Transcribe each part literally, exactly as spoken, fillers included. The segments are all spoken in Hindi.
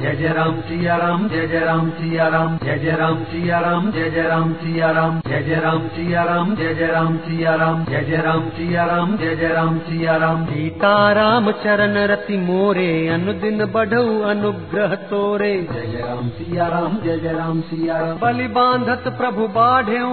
जय जय राम सिया राम जय जय राम सिया राम जय जय राम सिया राम जय जय राम सिया राम जय जय राम सिया राम जय जय राम सिया राम जय जय राम सिया राम जय जय राम सिया राम सीता राम चरण रति मोरे अनुदिन बढ़ऊ अनुग्रह तोरे जय जय राम सिया राम जय जय राम सिया राम बलि बांधत प्रभु बाढ़ऊ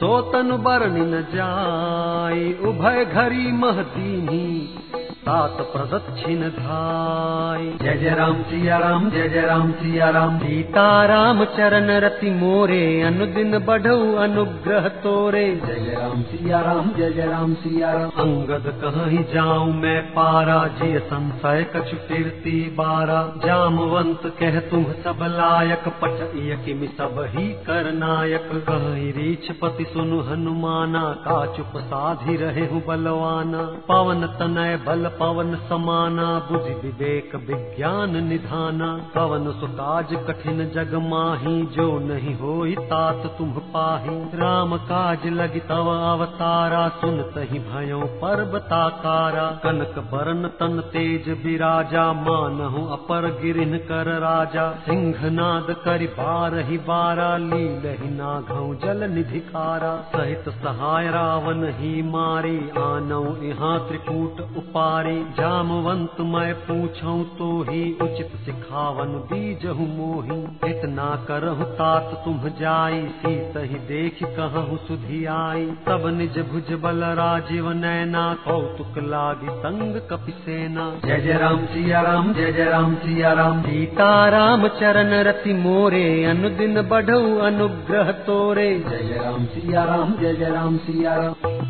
सो तनु बरनि न जाई उभय घरी मह दीन्ही तात प्रदक्षिण धाई जय जय राम सिया राम जय जय राम सिया राम सीता राम चरण रति मोरे अनुदिन बढ़ऊ अनुग्रह तोरे जय जय राम सिया राम जय जय राम सिया राम अंगद कहीं जाऊं मैं पारा जिय संशय कछु फिरती बारा जामवंत कह तुम सब लायक पठय किमि सब ही कर नायक कहीं रीछपति सुनु हनुमाना का चुप साधि रहेहु बलवाना पवन तनय बल पवन समाना बुद्धि विवेक विज्ञान निधाना पवन सुकाज कठिन जग माही जो नहीं होई तात तुम पाही राम काज लगी तव अवतारा सुन तहि भयो पर्वताकारा कनक बरन तन तेज विराजा मानहु अपर गिरिन कर राजा सिंहनाद करि बारहि बारा लीलहि नाघऊ जल निधिकारा सहित सहाय रावण ही मारी आनौ इहाँ त्रिकूट पारे जामवंत मैं पूछूं तो ही उचित सिखावन दीजहु मोहि इतना करहु तात तुम जाई सीत ही देख कहु सुधि आई तब निज भुज बल राजीव नैना कौतुक लागी संग कपिसेना जय जय राम सिया राम जय जय राम सिया राम सीता राम चरण रति मोरे अनुदिन बढ़ऊ अनुग्रह तोरे जय जय राम सिया राम जय जय राम सिया राम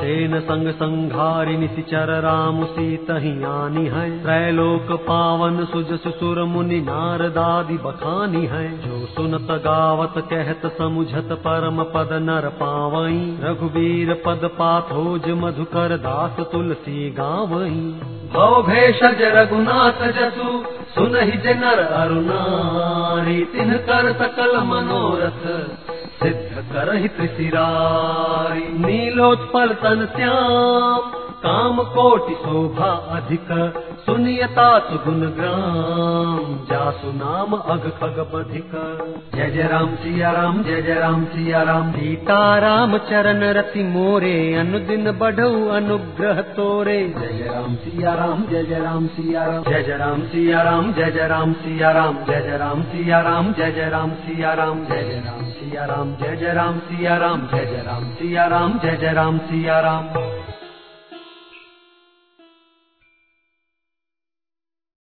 तेन संग संघारी निशिचर राम सीता ही आनी है त्रैलोक पावन सुज सुसुर मुनि नारदादि बखानी है जो सुनत गावत कहत समुझत परम पद नर पावई रघुवीर पद पाथोज मधुकर दास तुलसी गावई भव भेषज रघुनाथ जसु सुनहि जन नर अरु नारी तिन कर सकल मनोरथ सिद्ध करहि त्रिशिरारि नीलोत्पल तन श्याम काम कोटि शोभा अधिक सुनियता सुगुन ग्राम जासु नाम अघ खग बधिक जय जय राम सिया राम जय जय राम सिया राम सीता राम चरण रति मोरे अनुदिन बढ़ऊ अनुग्रह तोरे जय जय राम सिया राम जय जय राम सिया राम जय जय राम सिया राम जय जय राम सिया राम जय जय राम सिया राम जय जय राम सिया राम जय जय राम सिया राम जय जय राम सिया राम जय जय राम सिया राम जय जय राम सिया राम